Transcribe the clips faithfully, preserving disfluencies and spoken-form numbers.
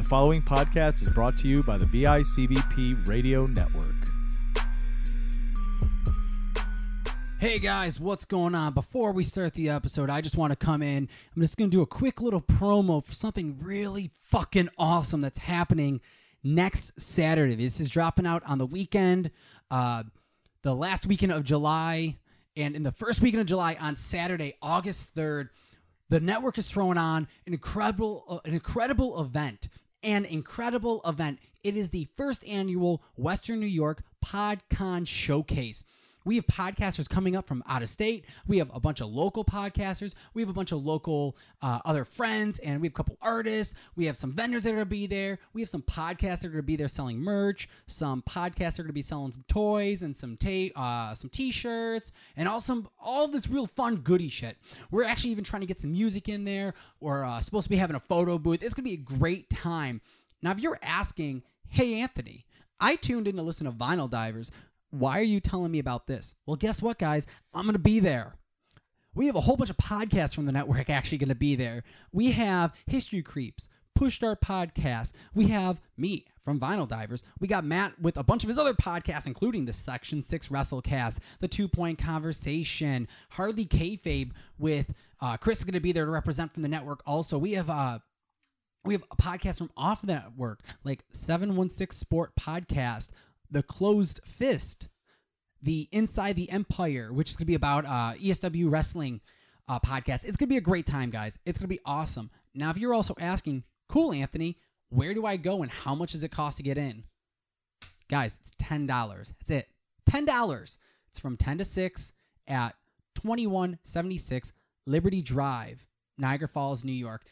The following podcast is brought to you by the B I C B P Radio Network. Hey guys, what's going on? Before we start the episode, I just want to come in. I'm just going to do a quick little promo for something really fucking awesome that's happening next Saturday. This is dropping out on the weekend, uh, the last weekend of July. And in the first weekend of July, on Saturday, August third, the network is throwing on an incredible, uh, an incredible event. An incredible event. It is the first annual Western New York PodCon Showcase. We have podcasters coming up from out of state. We have a bunch of local podcasters. We have a bunch of local uh, other friends, and we have a couple artists. We have some vendors that are going to be there. We have some podcasts that are going to be there selling merch. Some podcasts are going to be selling some toys and some ta- uh, some T-shirts and all some all this real fun goodie shit. We're actually even trying to get some music in there. We're uh, supposed to be having a photo booth. It's going to be a great time. Now, if you're asking, hey, Anthony, I tuned in to listen to Vinyl Divers. Why are you telling me about this? Well, guess what, guys? I'm going to be there. We have a whole bunch of podcasts from the network actually going to be there. We have History Creeps, Push Start Podcast. We have me from Vinyl Divers. We got Matt with a bunch of his other podcasts, including the Section six Wrestlecast, the Two Point Conversation, Harley Kayfabe with uh, Chris is going to be there to represent from the network also. We have... Uh, we have a podcast from off the network, like seven one six Sport Podcast, The Closed Fist, the Inside the Empire, which is going to be about uh, E S W wrestling uh, podcast. It's going to be a great time, guys. It's going to be awesome. Now, if you're also asking, cool, Anthony, where do I go and how much does it cost to get in? Guys, it's ten dollars. That's it. ten dollars. It's from ten to six at twenty-one seventy-six Liberty Drive, Niagara Falls, New York.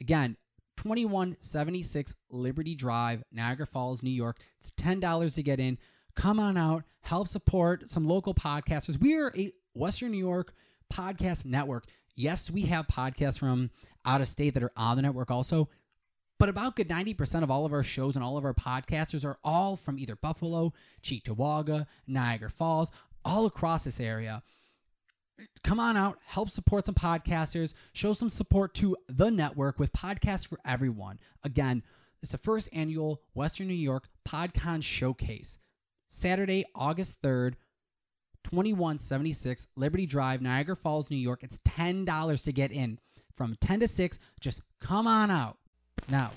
Again, twenty-one seventy-six Liberty Drive, Niagara Falls, New York. It's ten dollars to get in. Come on out. Help support some local podcasters. We are a Western New York podcast network. Yes, we have podcasts from out of state that are on the network also, but about good ninety percent of all of our shows and all of our podcasters are all from either Buffalo, Cheektowaga, Niagara Falls, all across this area. Come on out, help support some podcasters, show some support to the network with Podcasts for Everyone. Again, it's the first annual Western New York PodCon Showcase. Saturday, August third, twenty-one seventy-six Liberty Drive, Niagara Falls, New York. It's ten dollars to get in. From ten to six, just come on out. Now,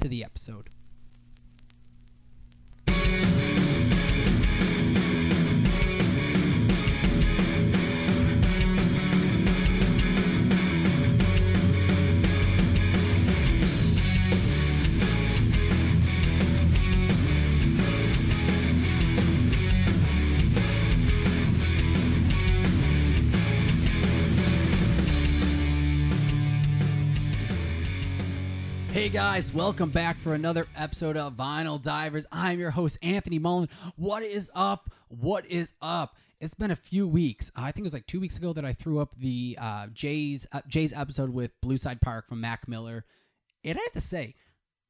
to the episode. Hey guys, welcome back for another episode of Vinyl Divers. I'm your host, Anthony Mullen. What is up? What is up? It's been a few weeks. I think it was like two weeks ago that I threw up the uh, Jay's uh, Jay's episode with Blue Slide Park from Mac Miller. And I have to say,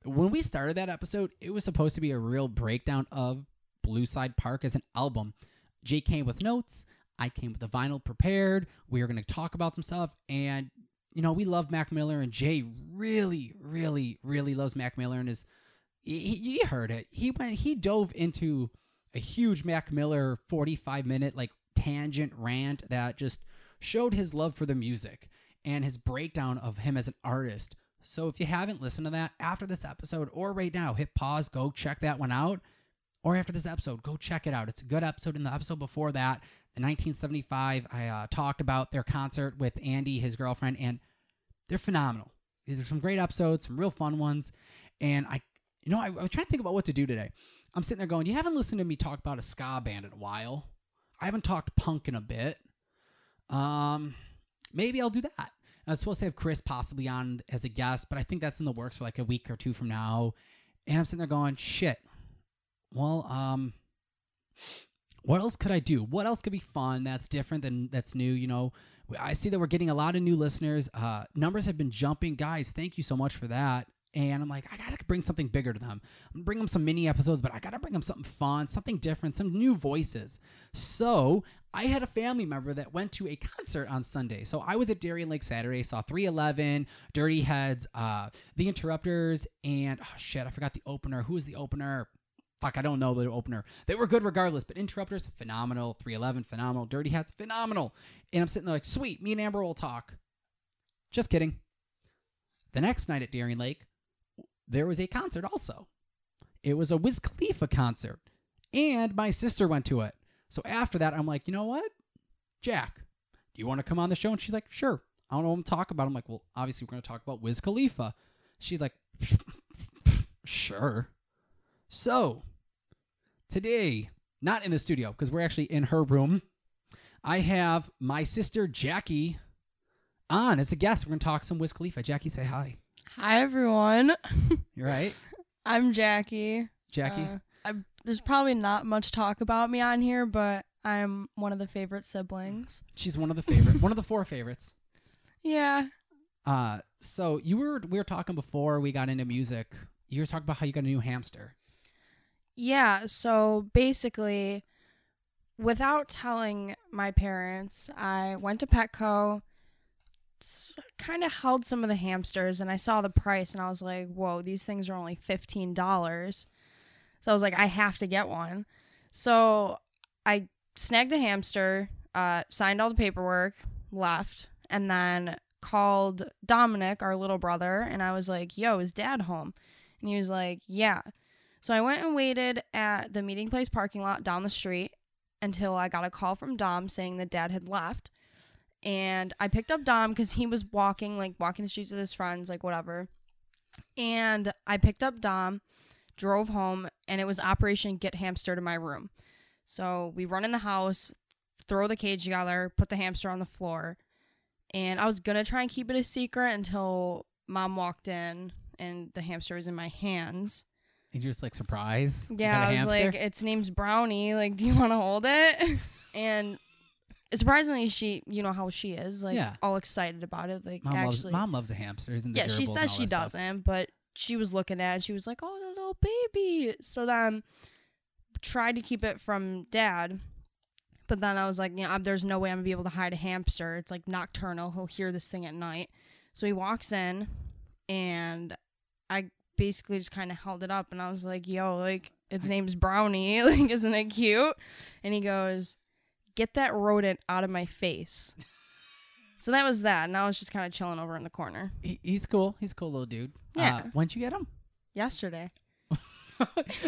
when we started that episode, it was supposed to be a real breakdown of Blue Slide Park as an album. Jay came with notes. I came with the vinyl prepared. We were going to talk about some stuff, and you know, we love Mac Miller, and Jay really, really, really loves Mac Miller, and is he, he heard it. He went, he dove into a huge Mac Miller forty-five minute like tangent rant that just showed his love for the music and his breakdown of him as an artist. So if you haven't listened to that, after this episode or right now, hit pause, go check that one out. Or after this episode, go check it out. It's a good episode. In the episode before that, in nineteen seventy-five, I uh, talked about their concert with Andy, his girlfriend, and they're phenomenal. These are some great episodes, some real fun ones. And I, you know, I, I was trying to think about what to do today. I'm sitting there going, you haven't listened to me talk about a ska band in a while. I haven't talked punk in a bit. Um, maybe I'll do that. I was supposed to have Chris possibly on as a guest, but I think that's in the works for like a week or two from now. And I'm sitting there going, shit. Well, um, what else could I do? What else could be fun that's different than that's new? You know, I see that we're getting a lot of new listeners. Uh, numbers have been jumping. Guys, thank you so much for that. And I'm like, I got to bring something bigger to them. I'm going to bring them some mini episodes, but I got to bring them something fun, something different, some new voices. So I had a family member that went to a concert on Sunday. So I was at Darien Lake Saturday, saw three eleven, Dirty Heads, uh, The Interrupters, and oh shit, I forgot the opener. Who was the opener? Fuck, I don't know the opener. They were good regardless, but Interrupters, phenomenal. three eleven, phenomenal. Dirty Heads, phenomenal. And I'm sitting there like, sweet, me and Amber will talk. Just kidding. The next night at Darien Lake, there was a concert also. It was a Wiz Khalifa concert, and my sister went to it. So after that, I'm like, you know what? Jack, do you want to come on the show? And she's like, sure. I don't know what I'm talking about. I'm like, well, obviously we're going to talk about Wiz Khalifa. She's like, sure. So today, not in the studio because we're actually in her room, I have my sister Jackie on as a guest. We're going to talk some Wiz Khalifa. Jackie, say hi. Hi, everyone. You're right. I'm Jackie. Jackie. Uh, I, there's probably not much talk about me on here, but I'm one of the favorite siblings. She's one of the favorite, one of the four favorites. Yeah. Uh, so you were we were talking before we got into music. You were talking about how you got a new hamster. Yeah. So basically, without telling my parents, I went to Petco. Kind of held some of the hamsters, and I saw the price, and I was like, whoa, these things are only fifteen dollars. So I was like, I have to get one. So I snagged the hamster, uh, signed all the paperwork, left, and then called Dominic, our little brother, and I was like, yo, is dad home? And he was like, yeah. So I went and waited at the meeting place parking lot down the street until I got a call from Dom saying that dad had left. And I picked up Dom because he was walking, like, walking the streets with his friends, like, whatever. And I picked up Dom, drove home, and it was Operation Get Hamster to my room. So we run in the house, throw the cage together, put the hamster on the floor. And I was going to try and keep it a secret until Mom walked in and the hamster was in my hands. And you're just like, surprise? Yeah, I was hamster? Like, its name's Brownie. Like, do you want to hold it? And... surprisingly, she, you know how she is, like, yeah. all excited about it. Like, mom actually, loves, mom loves the hamster, isn't it? Yeah, she says she doesn't, stuff. But she was looking at it. And she was like, "Oh, the little baby." So then, tried to keep it from dad, but then I was like, "Yeah, there's no way I'm gonna be able to hide a hamster. It's like nocturnal. He'll hear this thing at night." So he walks in, and I basically just kind of held it up, and I was like, "Yo, like, its name's Brownie. Like, isn't it cute?" And he goes, "Get that rodent out of my face." So that was that. Now it's just kind of chilling over in the corner. He, he's cool. He's a cool little dude. Yeah. Uh, when'd you get him? Yesterday.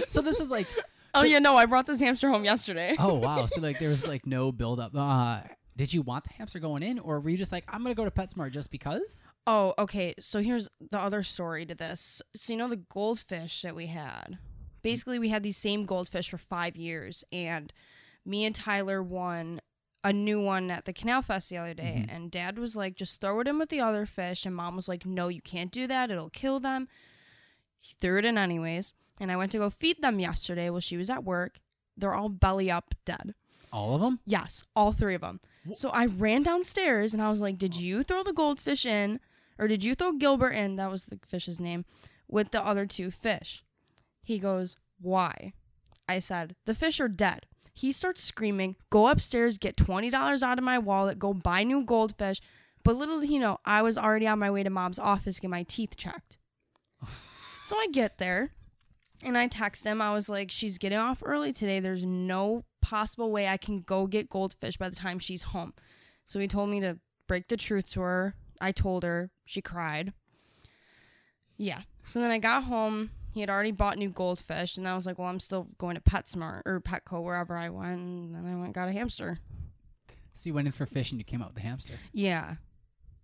So this is like... oh, so yeah, no, I brought this hamster home yesterday. Oh, wow. So like there was like no buildup. Uh, did you want the hamster going in, or were you just like, I'm going to go to PetSmart just because? Oh, okay. So here's the other story to this. So you know the goldfish that we had? Basically, we had these same goldfish for five years, and... me and Tyler won a new one at the Canal Fest the other day, mm-hmm. and Dad was like, just throw it in with the other fish, and Mom was like, no, you can't do that, it'll kill them. He threw it in anyways, and I went to go feed them yesterday while she was at work. They're all belly up dead. All of them? So, yes, all three of them. Wh- so I ran downstairs, and I was like, did you throw the goldfish in, or did you throw Gilbert in, that was the fish's name, with the other two fish? He goes, why? I said, the fish are dead. He starts screaming, go upstairs, get twenty dollars out of my wallet, go buy new goldfish. But little did he know, I was already on my way to Mom's office to get my teeth checked. So I get there, and I text him. I was like, she's getting off early today. There's no possible way I can go get goldfish by the time she's home. So he told me to break the truth to her. I told her. She cried. Yeah. So then I got home. He had already bought new goldfish, and I was like, well, I'm still going to PetSmart or Petco, wherever I went, and then I went and got a hamster. So you went in for fish, and you came out with a hamster. Yeah.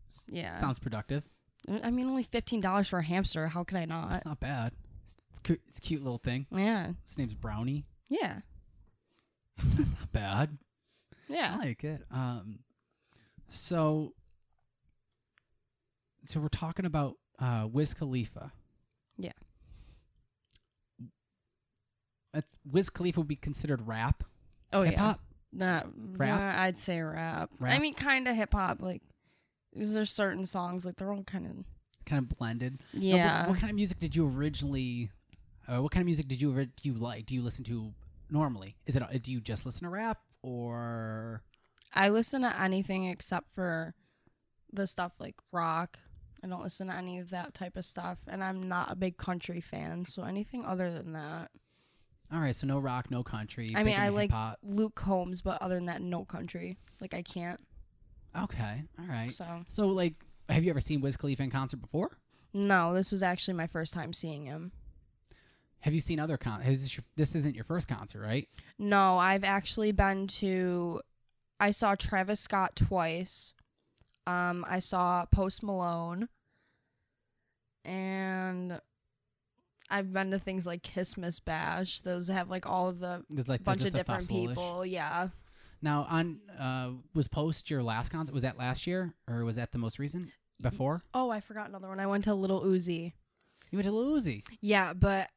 S- yeah. Sounds productive. I mean, only fifteen dollars for a hamster. How could I not? It's not bad. It's, it's, cu- it's a cute little thing. Yeah. Its name's Brownie. Yeah. That's not bad. Yeah. I like it. Um, so, so we're talking about uh, Wiz Khalifa. Yeah. It's, Wiz Khalifa would be considered rap. Oh, hip-hop? Yeah. Hip-hop? Nah, rap? Nah, I'd say rap. rap. I mean, kind of hip-hop. Like, because there's certain songs, like, they're all kind of... Kind of blended. Yeah. No, what kind of music did you originally... Uh, what kind of music did you do you like? Do you listen to normally? Is it? Do you just listen to rap? or? I listen to anything except for the stuff like rock. I don't listen to any of that type of stuff, and I'm not a big country fan, so anything other than that. All right, so no rock, no country. I mean, I like Luke Combs, but other than that, no country. Like, I can't. Okay, all right. So, so like, have you ever seen Wiz Khalifa in concert before? No, this was actually my first time seeing him. Have you seen other con? Is this, your, this isn't your first concert, right? No, I've actually been to. I saw Travis Scott twice. Um, I saw Post Malone, and I've been to things like Christmas Bash. Those have like all of the like bunch of different people. Yeah. Now, on uh, was Post your last concert? Was that last year, or was that the most recent? Before? Oh, I forgot another one. I went to Little Uzi. You went to Lil Uzi? Yeah, but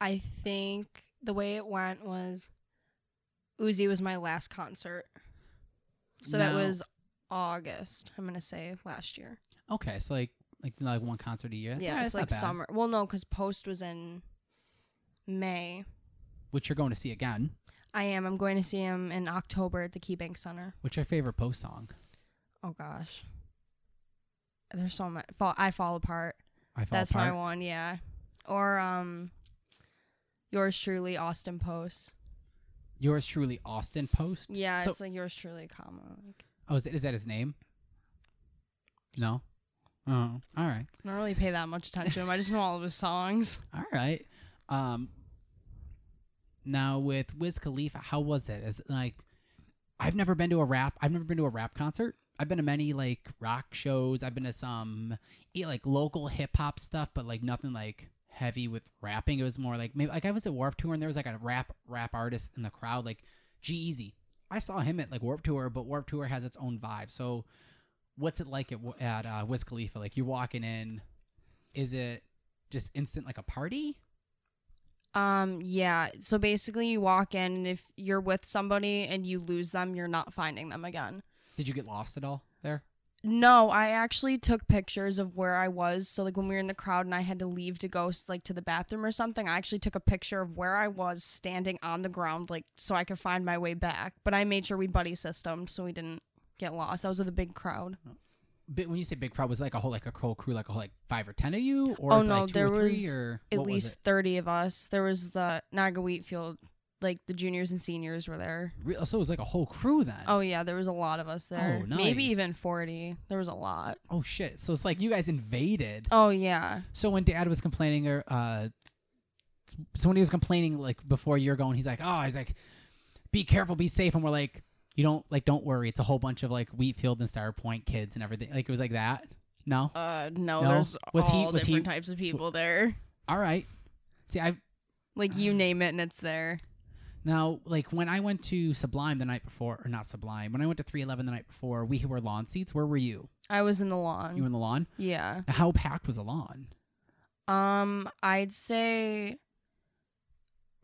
I think the way it went was Uzi was my last concert. So now, that was August, I'm going to say, last year. Okay, so like like, like one concert a year? That's yeah, not, it's like summer. Well, no, because Post was in May. Which you're going to see again. I am. I'm going to see him in October at the KeyBank Center. What's your favorite Post song? Oh, gosh. There's so much. Fall, I fall apart. I fall That's apart. That's my one, yeah. Or um, yours truly, Austin Post. Yours truly, Austin Post. Yeah, so, it's like yours truly, comma. Like. Oh, is, it, is that his name? No. Oh, all right. I don't really pay that much attention to him. I just know all of his songs. All right. Um. Now with Wiz Khalifa, how was it? Is it like I've never been to a rap. I've never been to a rap concert. I've been to many, like, rock shows. I've been to some, like, local hip-hop stuff, but, like, nothing, like, heavy with rapping. It was more, like, maybe, like, I was at Warped Tour, and there was, like, a rap rap artist in the crowd, like, G-Eazy. I saw him at, like, Warped Tour, but Warped Tour has its own vibe. So what's it like at, at uh, Wiz Khalifa? Like, you're walking in. Is it just instant, like, a party? Um, yeah. So basically you walk in, and if you're with somebody and you lose them, you're not finding them again. Did you get lost at all there? No, I actually took pictures of where I was. So, like, when we were in the crowd and I had to leave to go, like, to the bathroom or something, I actually took a picture of where I was standing on the ground, like, so I could find my way back. But I made sure we buddy systemed so we didn't get lost. I was with a big crowd. But when you say big crowd, was it like a whole, like, a whole crew, like a whole, like, five or ten of you? Or oh, no, like there was three, at least was thirty of us. There was the Naga Wheatfield. Like, the juniors and seniors were there. So it was, like, a whole crew then. Oh, yeah. There was a lot of us there. Oh, nice. Maybe even forty. There was a lot. Oh, shit. So it's like you guys invaded. Oh, yeah. So when Dad was complaining, or uh, so when he was complaining, like, before you were going, he's like, oh, he's like, be careful, be safe. And we're like, you don't, like, don't worry. It's a whole bunch of, like, Wheatfield and Star Point kids and everything. Like, it was like that? No? Uh, no. no? There's was all he, was different he, types of people there. All right. See, I... Like, you uh, name it, and it's there. Now, like, when I went to Sublime the night before, or not Sublime, when I went to three eleven the night before, we were lawn seats. Where were you? I was in the lawn. You were in the lawn? Yeah. Now, how packed was the lawn? Um, I'd say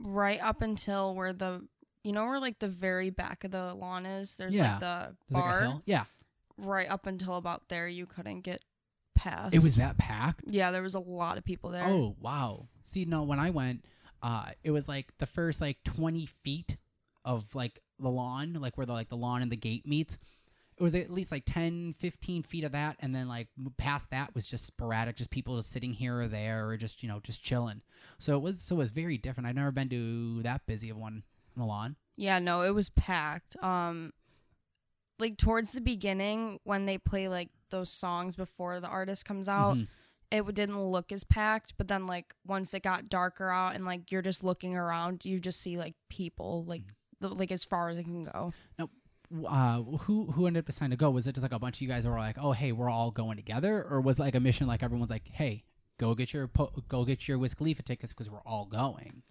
right up until where the, you know where, like, the very back of the lawn is? There's, yeah. like, the there's bar? Like a hill? Yeah. Right up until about there, you couldn't get past. It was that packed? Yeah, there was a lot of people there. Oh, wow. See, no, when I went... Uh, it was like the first like twenty feet of like the lawn, like where the like the lawn and the gate meets. It was at least like ten, fifteen feet of that, and then like past that was just sporadic, just people just sitting here or there, or just you know just chilling. So it was so it was very different. I've never been to that busy of one in the lawn. Yeah, no, it was packed. Um, like towards the beginning when they play like those songs before the artist comes out. Mm-hmm. It didn't look as packed, but then, like, once it got darker out and, like, you're just looking around, you just see, like, people, like, the, like as far as it can go. Now, uh, who who ended up deciding to go? Was it just, like, a bunch of you guys that were like, oh, hey, we're all going together? Or was it, like, a mission, like, everyone's like, hey, go get your po- go get your Wiz Khalifa tickets because we're all going?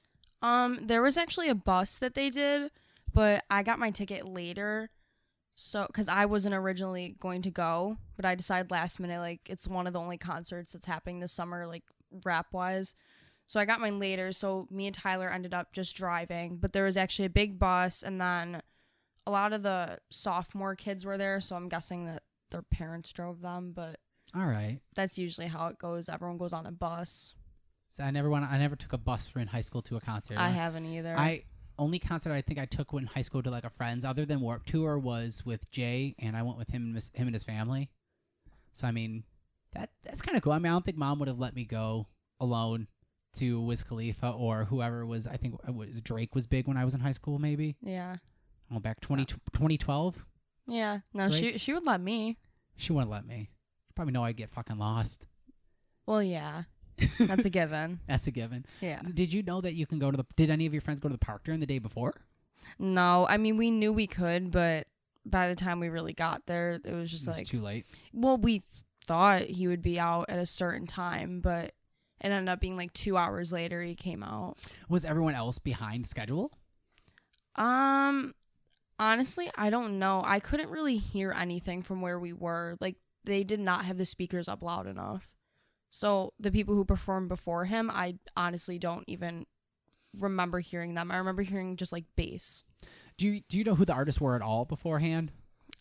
Um, there was actually a bus that they did, but I got my ticket later. So, because I wasn't originally going to go, but I decided last minute, like, it's one of the only concerts that's happening this summer, like, rap-wise. So I got mine later, so me and Tyler ended up just driving. But there was actually a big bus, and then a lot of the sophomore kids were there, so I'm guessing that their parents drove them, but... All right. That's usually how it goes. Everyone goes on a bus. So I never went, I never took a bus from in high school to a concert. I haven't either. I... only concert I think I took when high school to like a friend's other than Warped Tour was with Jay, and I went with him and his, him and his family. So I mean, that that's kind of cool. I mean, I don't think mom would have let me go alone to Wiz Khalifa or whoever was. I think it was Drake was big when I was in high school, maybe. Yeah. Oh, back twenty twelve. Yeah. No, Drake? she she would let me. She wouldn't let me. She'd probably know I'd get fucking lost. Well, yeah. That's a given. That's a given. Yeah. Did you know that you can go to the... Did any of your friends go to the park during the day before? No. I mean, we knew we could, but by the time we really got there, it was just it was like... too late? Well, we thought he would be out at a certain time, but it ended up being like two hours later he came out. Was everyone else behind schedule? Um... Honestly, I don't know. I couldn't really hear anything from where we were. Like, they did not have the speakers up loud enough. So the people who performed before him, I honestly don't even remember hearing them. I remember hearing just like bass. Do you do you know who the artists were at all beforehand?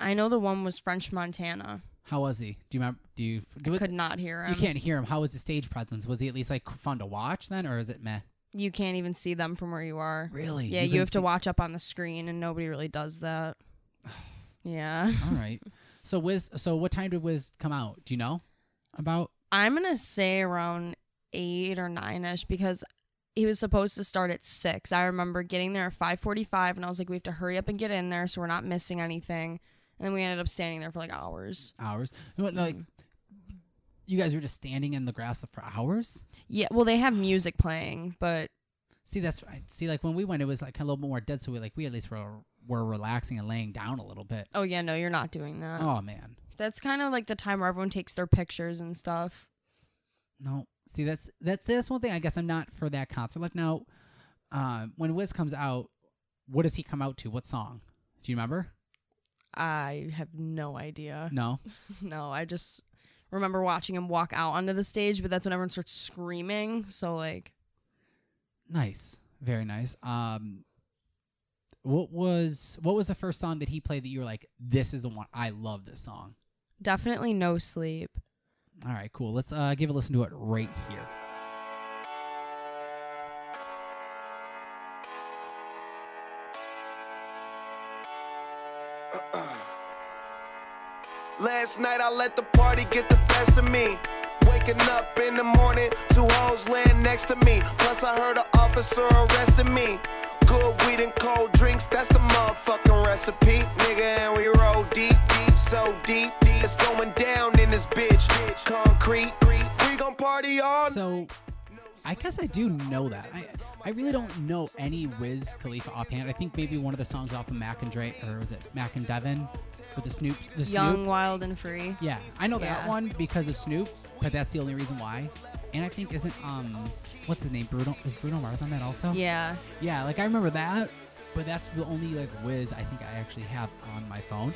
I know the one was French Montana. How was he? Do you remember? Do you? Do I it, could not hear him. You can't hear him. How was his stage presence? Was he at least like fun to watch then, or is it meh? You can't even see them from where you are. Really? Yeah, you, you have to watch up on the screen, and nobody really does that. Yeah. All right. So Wiz, so what time did Wiz come out? Do you know about? I'm going to say around eight or nine-ish, because he was supposed to start at six. I remember getting there at five forty-five, and I was like, we have to hurry up and get in there so we're not missing anything. And then we ended up standing there for, like, hours. Hours? What, like... Mm. You guys were just standing in the grass for hours? Yeah, well, they have music playing, but... See, that's... See, like, when we went, it was, like, a little bit more dead, so we, like, we at least were, were relaxing and laying down a little bit. Oh, yeah, no, you're not doing that. Oh, man. That's kind of, like, the time where everyone takes their pictures and stuff. No. See, that's that's, that's one thing I guess I'm not for that concert. Like, now, um, when Wiz comes out, what does he come out to? What song? Do you remember? I have no idea. No? No, I just... remember watching him walk out onto the stage, but that's when everyone starts screaming. So like, nice, very nice. Um, what was what was the first song that he played that you were like, this is the one? I love this song. Definitely No Sleep. All right, cool. Let's uh, give a listen to it right here. Last night I let the party get the best of me. Waking up in the morning, two hoes laying next to me. Plus I heard an officer arresting me. Good weed and cold drinks, that's the motherfucking recipe. Nigga, and we roll deep, deep, so deep, deep. It's going down in this bitch, concrete. We gon' party on. So, I guess I do know that. I I really don't know any Wiz Khalifa offhand. I think maybe one of the songs off of Mac and Dre, or was it Mac and Devin, with the Snoop. The Young, Snoop. Wild, and Free. Yeah, I know yeah. that one because of Snoop, but that's the only reason why. And I think isn't um, what's his name? Bruno is Bruno Mars on that also? Yeah. Yeah, like I remember that, but that's the only like Wiz I think I actually have on my phone.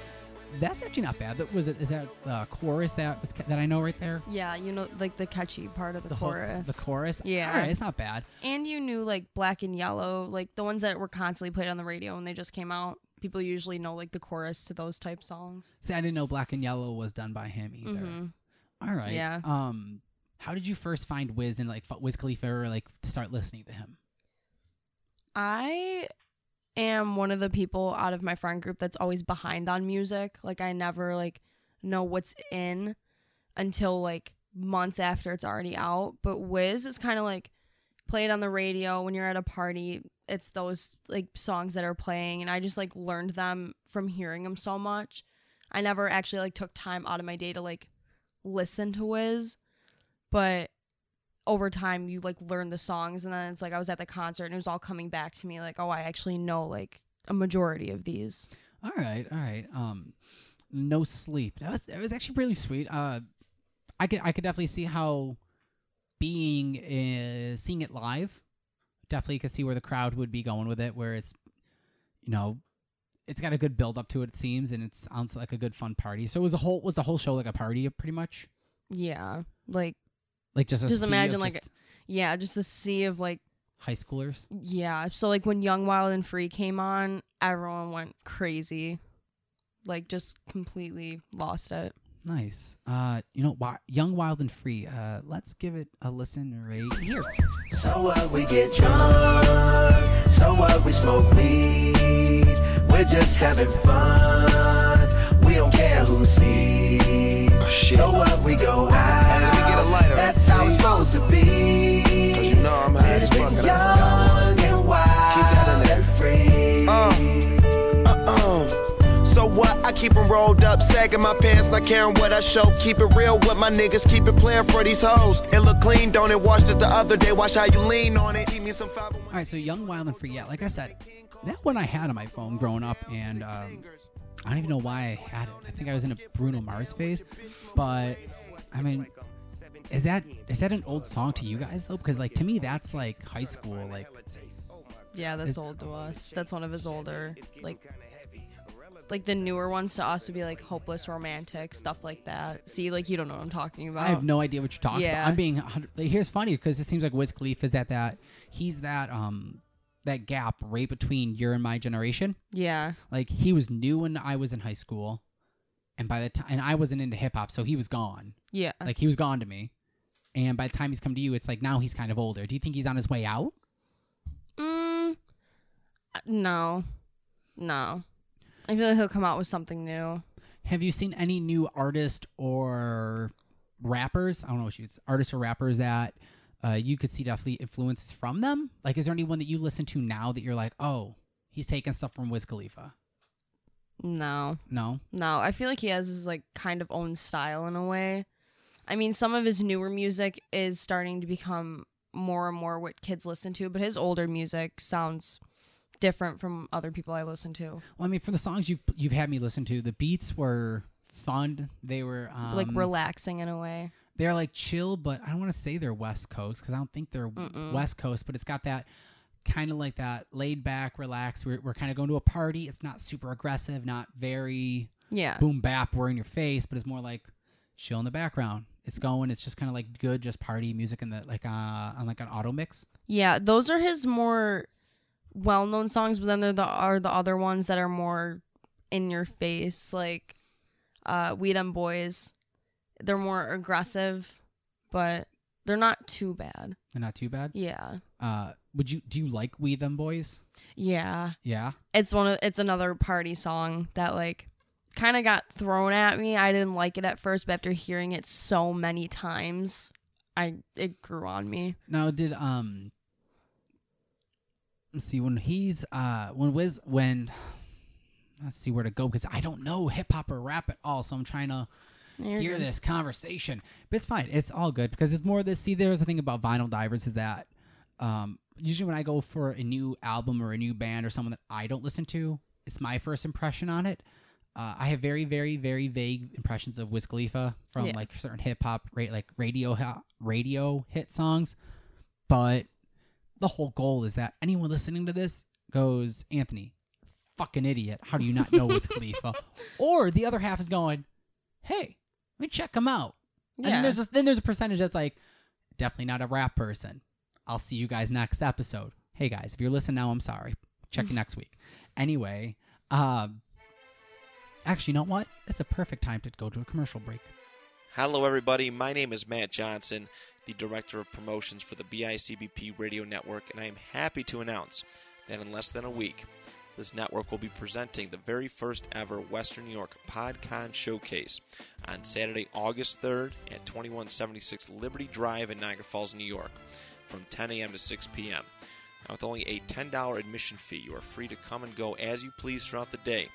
That's actually not bad. That was it. Is that the uh, chorus that was ca- that I know right there? Yeah, you know, like the catchy part of the, the chorus. Whole, the chorus. Yeah, all right, it's not bad. And you knew like Black and Yellow, like the ones that were constantly played on the radio when they just came out. People usually know like the chorus to those type songs. See, I didn't know Black and Yellow was done by him either. Mm-hmm. All right. Yeah. Um, how did you first find Wiz and like Wiz Khalifa, or like start listening to him? I. I am one of the people out of my friend group that's always behind on music. Like, I never, like, know what's in until, like, months after it's already out. But Wiz is kind of, like, play it on the radio when you're at a party. It's those, like, songs that are playing. And I just, like, learned them from hearing them so much. I never actually, like, took time out of my day to, like, listen to Wiz. But... over time you like learn the songs, and then it's like I was at the concert and it was all coming back to me like, oh, I actually know like a majority of these. All right, all right. Um, No Sleep. That was it was actually really sweet. Uh, I could I could definitely see how being uh, seeing it live, definitely could see where the crowd would be going with it, where it's, you know, it's got a good build up to it, it seems, and it sounds like a good fun party. So it was a whole was the whole show like a party pretty much? Yeah. Like Like just a just sea imagine of like, just yeah, just a sea of like high schoolers. Yeah, so like when Young, Wild, and Free came on, everyone went crazy, like just completely lost it. Nice, uh, you know, wi- Young, Wild, and Free. Uh, let's give it a listen right here. So what? Uh, we get drunk. So what, we smoke weed, we're just having fun, we don't care who sees. Oh, so what, we go out, we get a lighter, that's please. How it's supposed to be. Cause you know I'm high as fuck. Young and wild. Keep that in there. Free. Uh, uh, uh. So what? I keep them rolled up, sagging my pants, not caring what I show. Keep it real with my niggas, keep it playing for these hoes. It look clean, don't it? Washed it the other day, watch how you lean on it. Eat me some five. All right, so Young, Wild, and Free. Yeah, like I said, that one I had on my phone growing up, and um, I don't even know why I had it. I think I was in a Bruno Mars phase, but I mean. Is that is that an old song to you guys though? Because like to me, that's like high school. Like, yeah, that's old to us. That's one of his older, like, like the newer ones to us would be like Hopeless Romantic, stuff like that. See, like you don't know what I'm talking about. I have no idea what you're talking yeah. about. I'm being like, here's funny because it seems like Wiz Khalifa is at that he's that um that gap right between your and my generation. Yeah, like he was new when I was in high school, and by the time and I wasn't into hip hop, so he was gone. Yeah, like he was gone to me. And by the time he's come to you, it's like now he's kind of older. Do you think he's on his way out? Mm, no. No. I feel like he'll come out with something new. Have you seen any new artists or rappers? I don't know what you artists or rappers that uh, you could see definitely influences from them? Like, is there anyone that you listen to now that you're like, oh, he's taking stuff from Wiz Khalifa? No. No? No. I feel like he has his, like, kind of own style in a way. I mean, some of his newer music is starting to become more and more what kids listen to, but his older music sounds different from other people I listen to. Well, I mean, for the songs you've, you've had me listen to, the beats were fun. They were... Um, like relaxing in a way. They're like chill, but I don't want to say they're West Coast because I don't think they're Mm-mm. West Coast, but it's got that kind of like that laid back, relaxed. We're, we're kind of going to a party. It's not super aggressive, not very yeah. boom bap, we're in your face, but it's more like chill in the background. It's going, it's just kind of like good, just party music in the, like, uh, on like an auto mix. Yeah, those are his more well-known songs, but then there the, are the other ones that are more in your face, like uh, We Them Boys. They're more aggressive, but they're not too bad. They're not too bad? Yeah. Uh, would you, do you like We Them Boys? Yeah. Yeah? It's one of, it's another party song that, like, kind of got thrown at me. I didn't like it at first, but after hearing it so many times, I it grew on me. Now, did um, let's see when he's uh when Wiz when let's see where to go because I don't know hip hop or rap at all, so I'm trying to You're hear good. This conversation. But it's fine, it's all good because it's more this. See, there's a thing about Vinyl Divers is that um usually when I go for a new album or a new band or someone that I don't listen to, it's my first impression on it. Uh, I have very, very, very vague impressions of Wiz Khalifa from yeah. like certain hip hop, right? Like radio, radio hit songs. But the whole goal is that anyone listening to this goes, Anthony, fucking idiot. How do you not know Wiz Khalifa? Or the other half is going, hey, let me check him out. Yeah. And then there's a, then there's a percentage that's like, definitely not a rap person. I'll see you guys next episode. Hey guys, if you're listening now, I'm sorry. Check you next week. Anyway, um. Actually, you know what? It's a perfect time to go to a commercial break. Hello, everybody. My name is Matt Johnson, the Director of Promotions for the B I C B P Radio Network, and I am happy to announce that in less than a week, this network will be presenting the very first ever Western New York PodCon Showcase on Saturday, August third at twenty-one seventy-six Liberty Drive in Niagara Falls, New York, from ten a.m. to six p.m. Now, with only a ten dollars admission fee, you are free to come and go as you please throughout the day.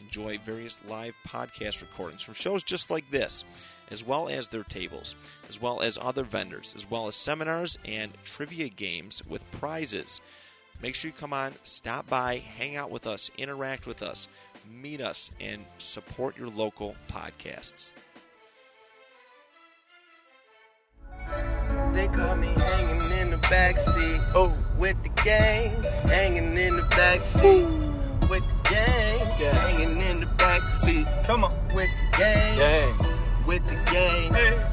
Enjoy various live podcast recordings from shows just like this, as well as their tables, as well as other vendors, as well as seminars and trivia games with prizes. Make sure you come on, stop by, hang out with us, interact with us, meet us, and support your local podcasts. They call me hanging in the backseat, oh, with the gang, hanging in the backseat. With the gang, yeah. Hanging in the backseat. Come on. With the gang, yeah. With the gang, hey.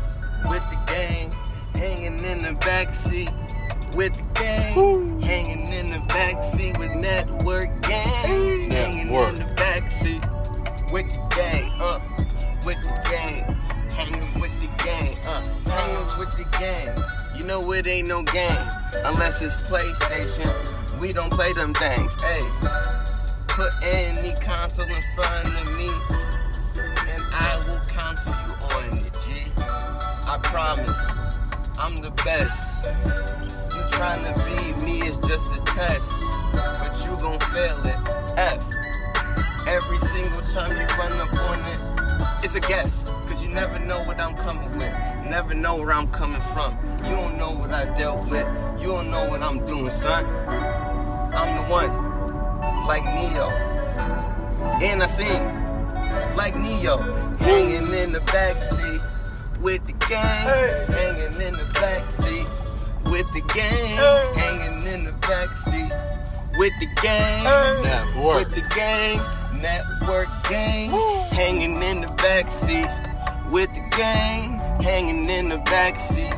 With the gang, hanging in the backseat. With the gang, woo. Hanging in the backseat with Network Gang, hey. Hanging Network. In the backseat. With the gang, uh, with the gang, hanging with the gang, uh, hanging with the gang. You know it ain't no game unless it's PlayStation. We don't play them things. Hey, put any console in front of me, and I will counsel you on it. G, I promise, I'm the best. You trying to beat me is just a test, but you gon' fail it. F. Every single time you run up on it, it's a guess. Cause you never know what I'm coming with. You never know where I'm coming from. You don't know what I dealt with. You don't know what I'm doing, son. I'm the one. Like Neo. And I sing. Like Neo. Hanging in the backseat with the gang. Hanging in the backseat with the gang. Hanging in the backseat with the gang. With the gang. Network gang, hanging in the backseat with the gang, hanging in the backseat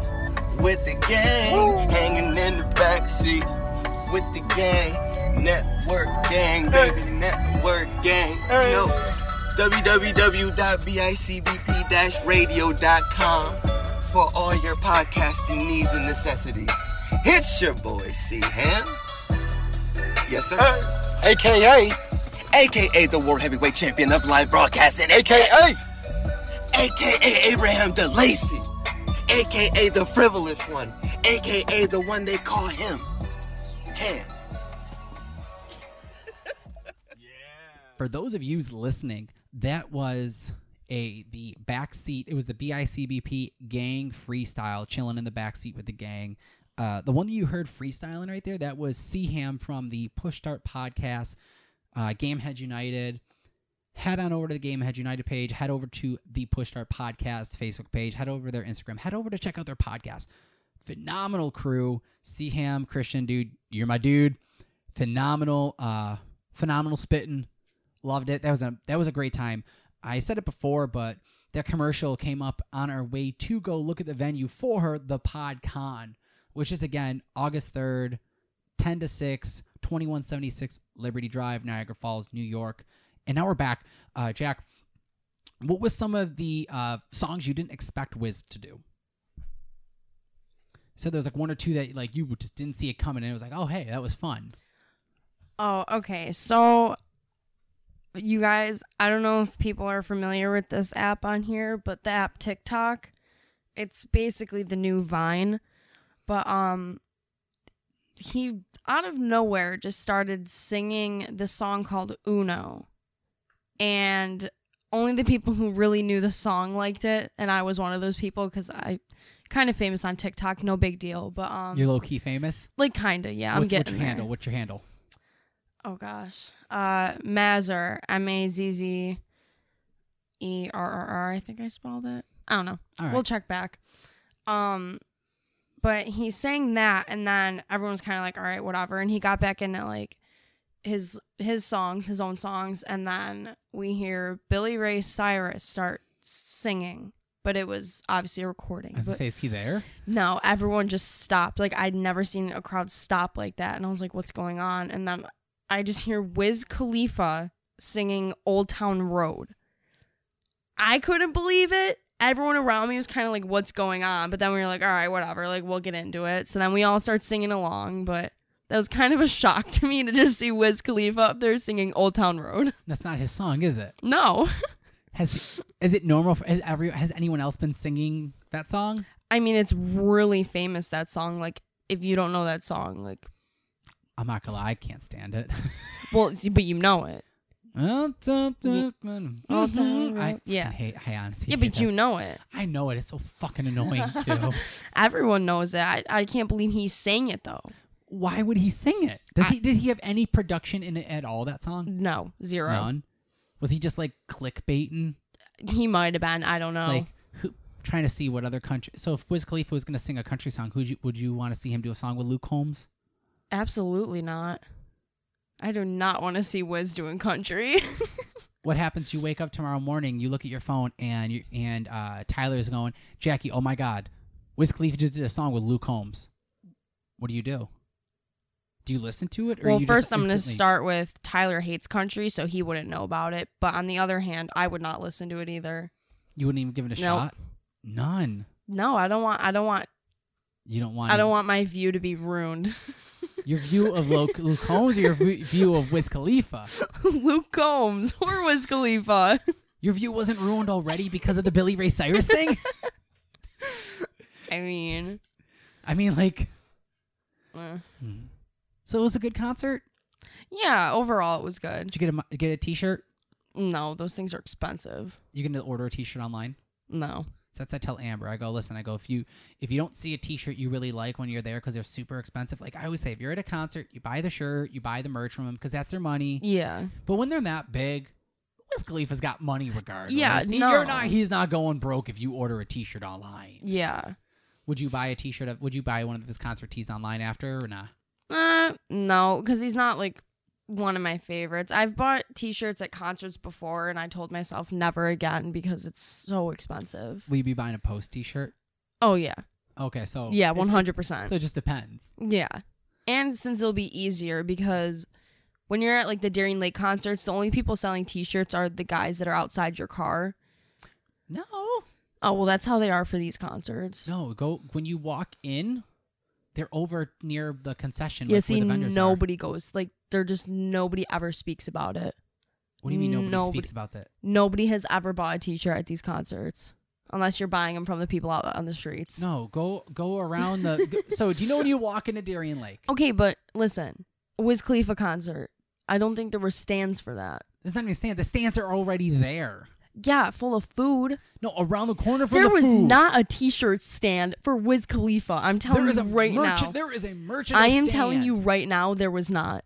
with the gang, Woo. Hanging in the backseat with the gang, network gang, baby, hey. Network gang. Hey. No, w w w dot bicbp radio dot com for all your podcasting needs and necessities. It's your boy C Ham. Yes, sir. Hey. A K A. A K A the World Heavyweight Champion of Live Broadcasting. A K A. A K A Abraham DeLacy. A K A the Frivolous One. A K A the one they call him. Ham. Yeah. For those of you listening, that was a the backseat. It was the B I C B P gang freestyle, chilling in the backseat with the gang. Uh, the one that you heard freestyling right there, that was C Ham from the Push Start Podcast. Uh, Gamehead United. Head on over to the Gamehead United page. Head over to the Push Start Podcast Facebook page. Head over to their Instagram. Head over to check out their podcast. Phenomenal crew. C Ham, Christian, dude, you're my dude. Phenomenal, uh, phenomenal spitting. Loved it. That was a that was a great time. I said it before, but that commercial came up on our way to go look at the venue for the PodCon, which is again August third, ten to six. twenty-one seventy-six Liberty Drive, Niagara Falls, New York. And now we're back. Uh, Jack, what was some of the uh, songs you didn't expect Wiz to do? So there was like one or two that like you just didn't see it coming, and it was like, oh, hey, that was fun. Oh, okay. So you guys, I don't know if people are familiar with this app on here, but the app TikTok, it's basically the new Vine. But um, he... out of nowhere just started singing the song called Uno, and only the people who really knew the song liked it, and I was one of those people because I kind of famous on TikTok, no big deal, but um you're low-key famous, like kinda, yeah. Which, I'm getting what's your there. handle what's your handle oh gosh uh Mazzer, M A Z Z E R R R, I think I spelled it, I don't know, all right, we'll check back. um But he sang that, and then everyone's kind of like, all right, whatever. And he got back into, like, his his songs, his own songs. And then we hear Billy Ray Cyrus start singing. But it was obviously a recording. I was going to say, is he there? No, everyone just stopped. Like, I'd never seen a crowd stop like that. And I was like, what's going on? And then I just hear Wiz Khalifa singing Old Town Road. I couldn't believe it. Everyone around me was kind of like, what's going on? But then we were like, all right, whatever. Like, we'll get into it. So then we all start singing along. But that was kind of a shock to me to just see Wiz Khalifa up there singing Old Town Road. That's not his song, is it? No. Has Is it normal? For, has, every, has anyone else been singing that song? I mean, it's really famous, that song. Like, if you don't know that song, like... I'm not going to lie. I can't stand it. Well, but you know it. All time, all time. I, yeah. Hey, I honestly. Yeah, but you know it. I know it. It's so fucking annoying too. Everyone knows it. I, I can't believe he sang it though. Why would he sing it? Does I, he? Did he have any production in it at all? That song? No, zero. None. Was he just like clickbaiting? He might have been. I don't know. Like who, trying to see what other country. So if Wiz Khalifa was going to sing a country song, who would you, you want to see him do a song with? Luke Combs? Absolutely not. I do not want to see Wiz doing country. What happens? You wake up tomorrow morning, you look at your phone, and you, and uh, Tyler's going, Jackie, oh my God, Wiz Khalifa just did a song with Luke Combs. What do you do? Do you listen to it? Or well, you first just I'm going to start with Tyler hates country, so he wouldn't know about it. But on the other hand, I would not listen to it either. You wouldn't even give it a nope. shot? None. No, I don't want. I don't want You don't want. I don't want my view to be ruined. Your view of Luke Combs or your view of Wiz Khalifa? Luke Combs or Wiz Khalifa. Your view wasn't ruined already because of the Billy Ray Cyrus thing? I mean... I mean, like... Uh, hmm. So it was a good concert? Yeah, overall it was good. Did you get a, get a t-shirt? No, those things are expensive. You can order a t-shirt online? No. So that's I tell Amber. I go, listen, I go, if you if you don't see a t-shirt you really like when you're there because they're super expensive, like I always say, if you're at a concert, you buy the shirt, you buy the merch from them because that's their money. Yeah. But when they're that big, Wiz Khalifa's got money regardless. Yeah, he, no. You're not, he's not going broke if you order a t-shirt online. Yeah. Would you buy a t-shirt? Of, would you buy one of his concert tees online after or not? Nah? Uh, no, because he's not like one of my favorites. I've bought t-shirts at concerts before and I told myself never again because it's so expensive. Will you be buying a Post t-shirt? Oh yeah. Okay, so yeah, one hundred percent. So it just depends. Yeah. And since it'll be easier because when you're at like the Darien Lake concerts, the only people selling t-shirts are the guys that are outside your car. No. Oh, well that's how they are for these concerts. No, go when you walk in, they're over near the concession. Yeah, like, see, where the vendors nobody are. goes. Like, they're just, nobody ever speaks about it. What do you mean nobody, nobody speaks about that? Nobody has ever bought a t-shirt at these concerts. Unless you're buying them from the people out on the streets. No, go go around the... go, so, do you know when you walk into Darien Lake? Okay, but listen. Wiz Khalifa concert. I don't think there were stands for that. There's not even stands. The stands are already there. Yeah, full of food. No, around the corner for there the food. There was not a t-shirt stand for Wiz Khalifa. I'm telling you right merch- now. There is a merchandise stand. I am stand. telling you right now, there was not.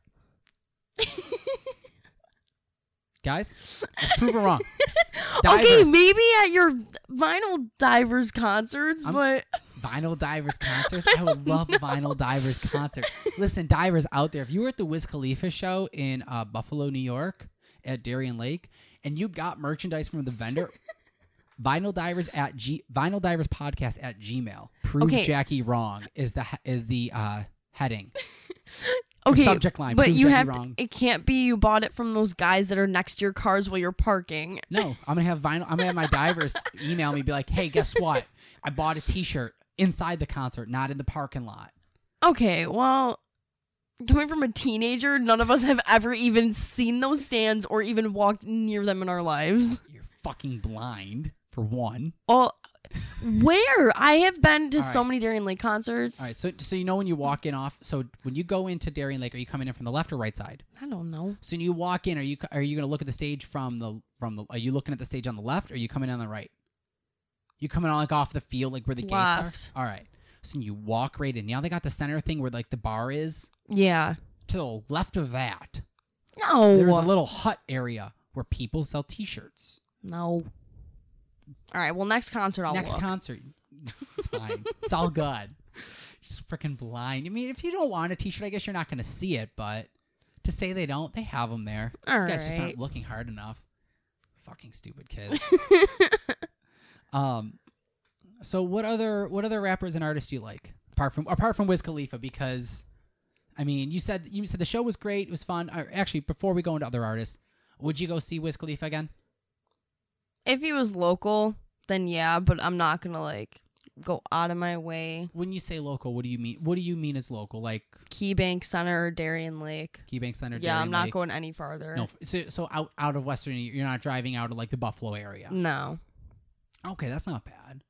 Guys, let's prove it wrong. Okay, maybe at your Vinyl Divers concerts, I'm, but... Vinyl Divers concerts? I, I would love know. Vinyl Divers concerts. Listen, divers out there, if you were at the Wiz Khalifa show in uh, Buffalo, New York, at Darien Lake... and you got merchandise from the vendor, Vinyl Divers at G Vinyl Divers Podcast at Gmail. Prove okay. Jackie wrong is the is the uh, heading. Okay, subject line. But Prove you Jackie have wrong. To, it can't be you bought it from those guys that are next to your cars while you're parking. No, I'm gonna have vinyl. I'm gonna have my divers email me and be like, hey, guess what? I bought a T-shirt inside the concert, not in the parking lot. Okay, well. Coming from a teenager, none of us have ever even seen those stands or even walked near them in our lives. You're fucking blind, for one. Oh, where? I have been to All so right. many Darien Lake concerts. All right, so so you know when you walk in off, so when you go into Darien Lake, are you coming in from the left or right side? I don't know. So when you walk in, are you are you gonna look at the stage from the from the? Are you looking at the stage on the left or are you coming in on the right? You coming on like off the field, like where the left. gates are. All right. And you walk right in. Now they got the center thing where like the bar is. Yeah. To the left of that. No. There's a little hut area where people sell t-shirts. No. All right. Well, next concert I'll Next look. concert. It's fine. It's all good. Just freaking blind. I mean, if you don't want a t-shirt, I guess you're not going to see it. But to say they don't, they have them there. All you guys right. just aren't looking hard enough. Fucking stupid kids. um. So what other what other rappers and artists do you like apart from apart from Wiz Khalifa? Because I mean, you said you said the show was great, it was fun. Actually, before we go into other artists, would you go see Wiz Khalifa again? If he was local, then yeah, but I'm not gonna like go out of my way. When you say local, what do you mean? What do you mean as local? Like KeyBank Center or Darien Lake? KeyBank Center. Yeah, Darien I'm not Lake. going any farther. No, so so out out of Western, you're not driving out of like the Buffalo area. No. Okay, that's not bad.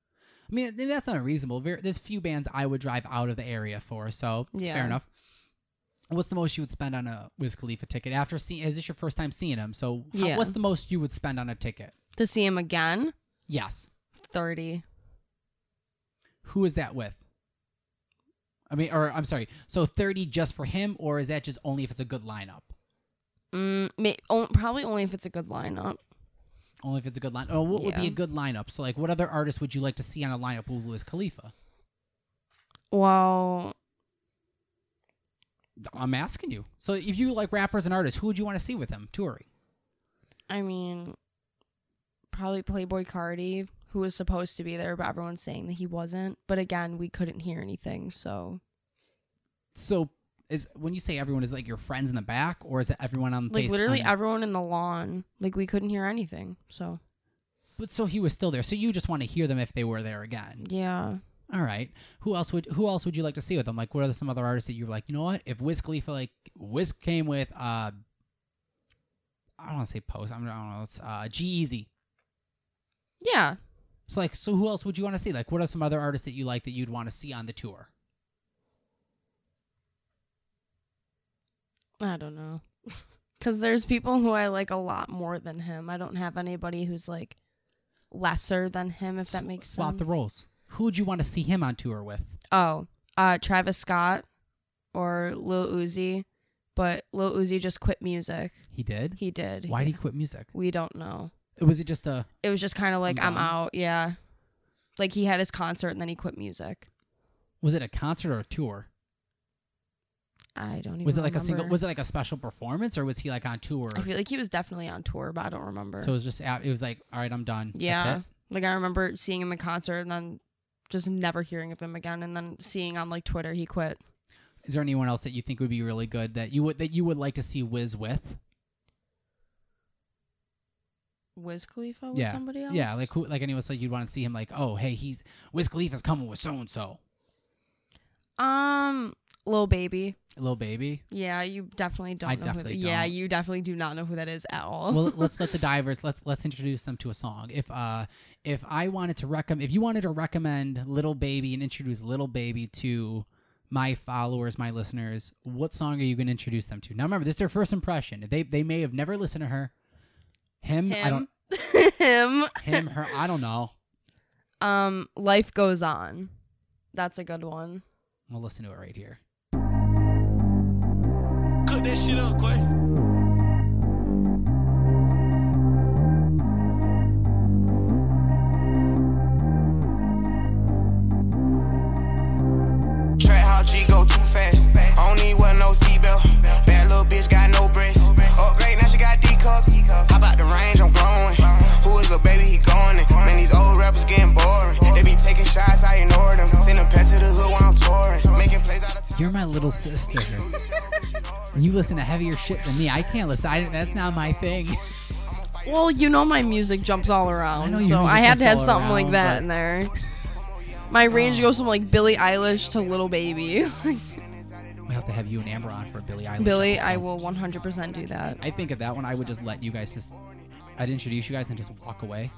I mean, that's not unreasonable. There's few bands I would drive out of the area for, so it's yeah. fair enough. What's the most you would spend on a Wiz Khalifa ticket? After seeing, is this your first time seeing him? So yeah. how, what's the most you would spend on a ticket? To see him again? Yes. thirty. Who is that with? I mean, or I'm sorry. So thirty just for him, or is that just only if it's a good lineup? Mm, may, on, probably only if it's a good lineup. Only if it's a good lineup. Oh, what yeah. would be a good lineup? So, like, what other artists would you like to see on a lineup with Wiz Khalifa? Well, I'm asking you. So, if you like rappers and artists, who would you want to see with him touring? I mean, probably Playboi Carti, who was supposed to be there, but everyone's saying that he wasn't. But again, we couldn't hear anything, so. So, is when you say everyone, is it like your friends in the back, or is it everyone on the like face, literally on, everyone in the lawn? Like we couldn't hear anything, so. But so he was still there. So you just want to hear them if they were there again. Yeah. all right, who else would who else would you like to see with them? Like, what are some other artists that you were like, you know what? If Wiz Khalifa, like, Wiz came with, uh, I don't want to say Post, I don't know, it's uh, G-Eazy. Yeah. So, like, so who else would you want to see? Like, what are some other artists that you like that you'd want to see on the tour? I don't know. Because there's people who I like a lot more than him. I don't have anybody who's, like, lesser than him, if that makes sense. Swap the roles. Who would you want to see him on tour with? Oh, uh, Travis Scott or Lil Uzi. But Lil Uzi just quit music. He did? He did. Why yeah. did he quit music? We don't know. Was it just a... It was just kind of like, I'm, I'm out, yeah. Like, he had his concert and then he quit music. Was it a concert or a tour? I don't even was it like remember. a single? Was it like a special performance, or was he like on tour? I feel like he was definitely on tour, but I don't remember. So it was just out, it was like, all right, I'm done. Yeah, that's it? Like I remember seeing him in concert and then just never hearing of him again, and then seeing on like Twitter he quit. Is there anyone else that you think would be really good that you would that you would like to see Wiz with? Wiz Khalifa with yeah. somebody else? Yeah, like who? Like anyone else? Like you'd want to see him? Like, oh, hey, he's Wiz Khalifa's coming with so and so. Um. Little Baby. Little Baby? Yeah, you definitely don't I know definitely who that is. Yeah, you definitely do not know who that is at all. Well, let's let the divers, let's let's introduce them to a song. If uh if I wanted to recommend if you wanted to recommend Little Baby and introduce Little Baby to my followers, my listeners, what song are you gonna introduce them to? Now remember, this is their first impression. They they may have never listened to her. Him, him. I don't him. Him, her, I don't know. Um, Life Goes On. That's a good one. We'll listen to it right here. That shit up, Quay. Track how G go too fast. I don't need one no seatbelt. Bad little bitch got no breasts. Upgrade, now she got D cups. How about the range? I'm growing. Who is little baby? He going in. Man, these old rappers getting boring. They be taking shots, I ignore them. Send them pets to the hood while I'm touring. Making plays out of time. You're my little sister. And you listen to heavier shit than me. I can't listen. I, that's not my thing. Well, you know my music jumps all around, I know so I had to have something around, like that in there. My range um, goes from like Billie Eilish to Little Baby. We have to have you and Amber on for Billie Eilish. Billie, I will one hundred percent do that. I think of that one. I would just let you guys just. I'd introduce you guys and just walk away.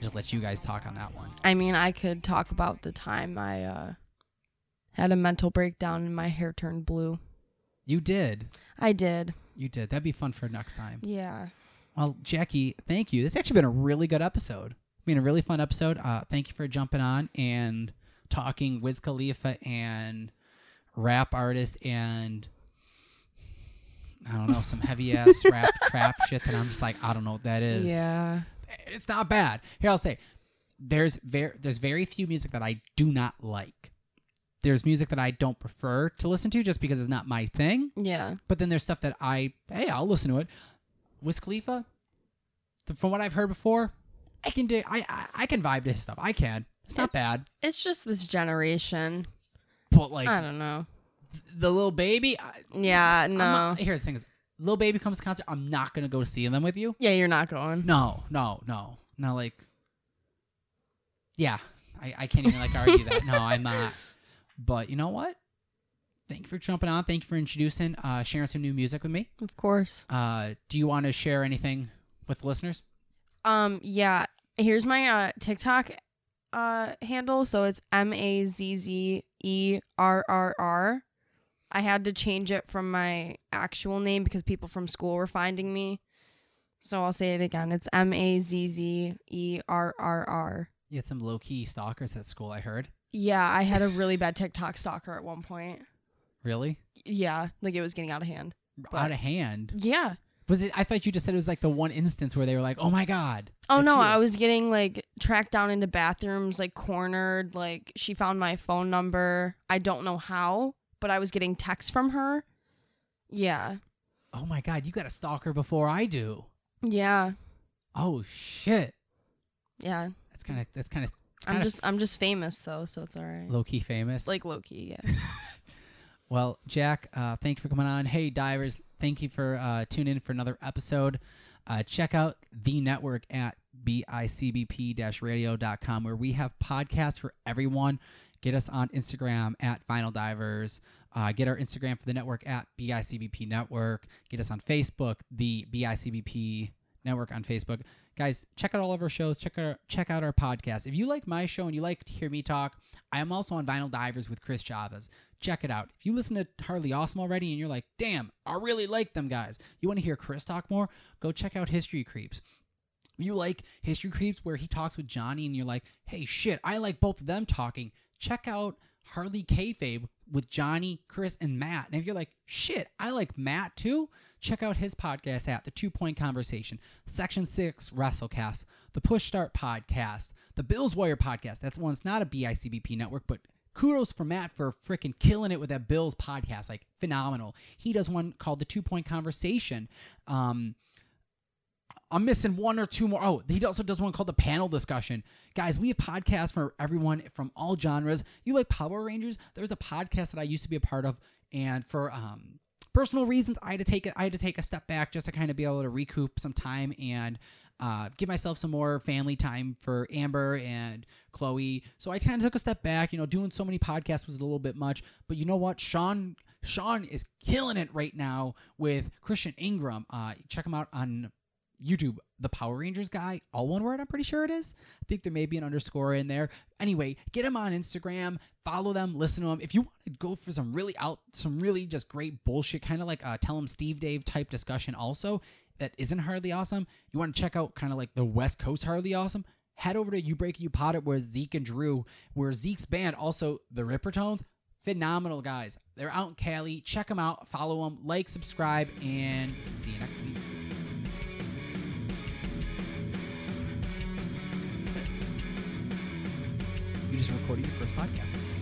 Just let you guys talk on that one. I mean, I could talk about the time I uh, had a mental breakdown and my hair turned blue. You did. I did. You did. That'd be fun for next time. Yeah. Well, Jackie, thank you. This has actually been a really good episode. I mean, a really fun episode. Uh, thank you for jumping on and talking Wiz Khalifa and rap artist and, I don't know, some heavy-ass rap trap shit that I'm just like, I don't know what that is. Yeah. It's not bad. Here, I'll say, there's very, there's very few music that I do not like. There's music that I don't prefer to listen to just because it's not my thing. Yeah. But then there's stuff that I, hey, I'll listen to it. Wiz Khalifa, from what I've heard before, I can do, I, I, I can vibe to his stuff. I can. It's not it's, bad. It's just this generation. But like, I don't know. The Little Baby. I, yeah, no. Not, here's the thing is, Little Baby comes to concert. I'm not going to go see them with you. Yeah, you're not going. No, no, no. No, like, yeah. I, I can't even like argue that. No, I'm not. But you know what? Thank you for jumping on. Thank you for introducing, uh, sharing some new music with me. Of course. Uh, do you want to share anything with the listeners? Um, yeah. Here's my uh, TikTok uh, handle. So it's M A Z Z E R R R. I had to change it from my actual name because people from school were finding me. So I'll say it again. It's M A Z Z E R R R. You had some low-key stalkers at school, I heard. Yeah, I had a really bad TikTok stalker at one point. Really? Yeah, like it was getting out of hand. But out of hand? Yeah. Was it? I thought you just said it was like the one instance where they were like, oh my God. Oh no, you. I was getting like tracked down into bathrooms, like cornered, like she found my phone number. I don't know how, but I was getting texts from her. Yeah. Oh my God, you got a stalker before I do. Yeah. Oh shit. Yeah. That's kind of, that's kind of. I'm just I'm just famous though, so it's all right. Low key famous, like low key, yeah. Well, Jack, uh, thank you for coming on. Hey, divers, thank you for uh, tuning in for another episode. Uh, check out the network at B I C B P radio dot com where we have podcasts for everyone. Get us on Instagram at Vinyl Divers. Uh, get our Instagram for the network at B I C B P Network. Get us on Facebook, the B I C B P Network on Facebook. Guys, check out all of our shows. Check out, check out our podcast. If you like my show and you like to hear me talk, I am also on Vinyl Divers with Chris Chavez. Check it out. If you listen to Harley Awesome already and you're like, damn, I really like them guys. You want to hear Chris talk more? Go check out History Creeps. If you like History Creeps where he talks with Johnny and you're like, hey, shit, I like both of them talking. Check out Harley Kayfabe with Johnny, Chris, and Matt. And if you're like, shit, I like Matt too, check out his podcast at the Two Point Conversation, Section six Wrestlecast, the Push Start Podcast, the Bills Warrior Podcast. That's one that's not a B I C B P network, but kudos for Matt for freaking killing it with that Bills podcast. Like, phenomenal. He does one called the Two Point Conversation. Um, I'm missing one or two more. Oh, he also does one called the Panel Discussion. Guys, we have podcasts for everyone from all genres. You like Power Rangers? There's a podcast that I used to be a part of, and for um, personal reasons, I had to take a, I had to take a step back just to kind of be able to recoup some time and uh, give myself some more family time for Amber and Chloe. So I kind of took a step back. You know, doing so many podcasts was a little bit much, but you know what, Sean. Sean is killing it right now with Christian Ingram. Uh, check him out on YouTube, the Power Rangers guy, all one word, I'm pretty sure it is. I think there may be an underscore in there. Anyway, get them on Instagram, follow them, listen to them. If you want to go for some really out, some really just great bullshit, kind of like a Tell 'em Steve Dave type discussion also that isn't Harley Awesome, you want to check out kind of like the West Coast Harley Awesome, head over to You Break It, You Pot It, where Zeke and Drew, where Zeke's band, also the Rippertones, phenomenal guys. They're out in Cali. Check them out, follow them, like, subscribe, and see you next week. You just recorded your first podcast.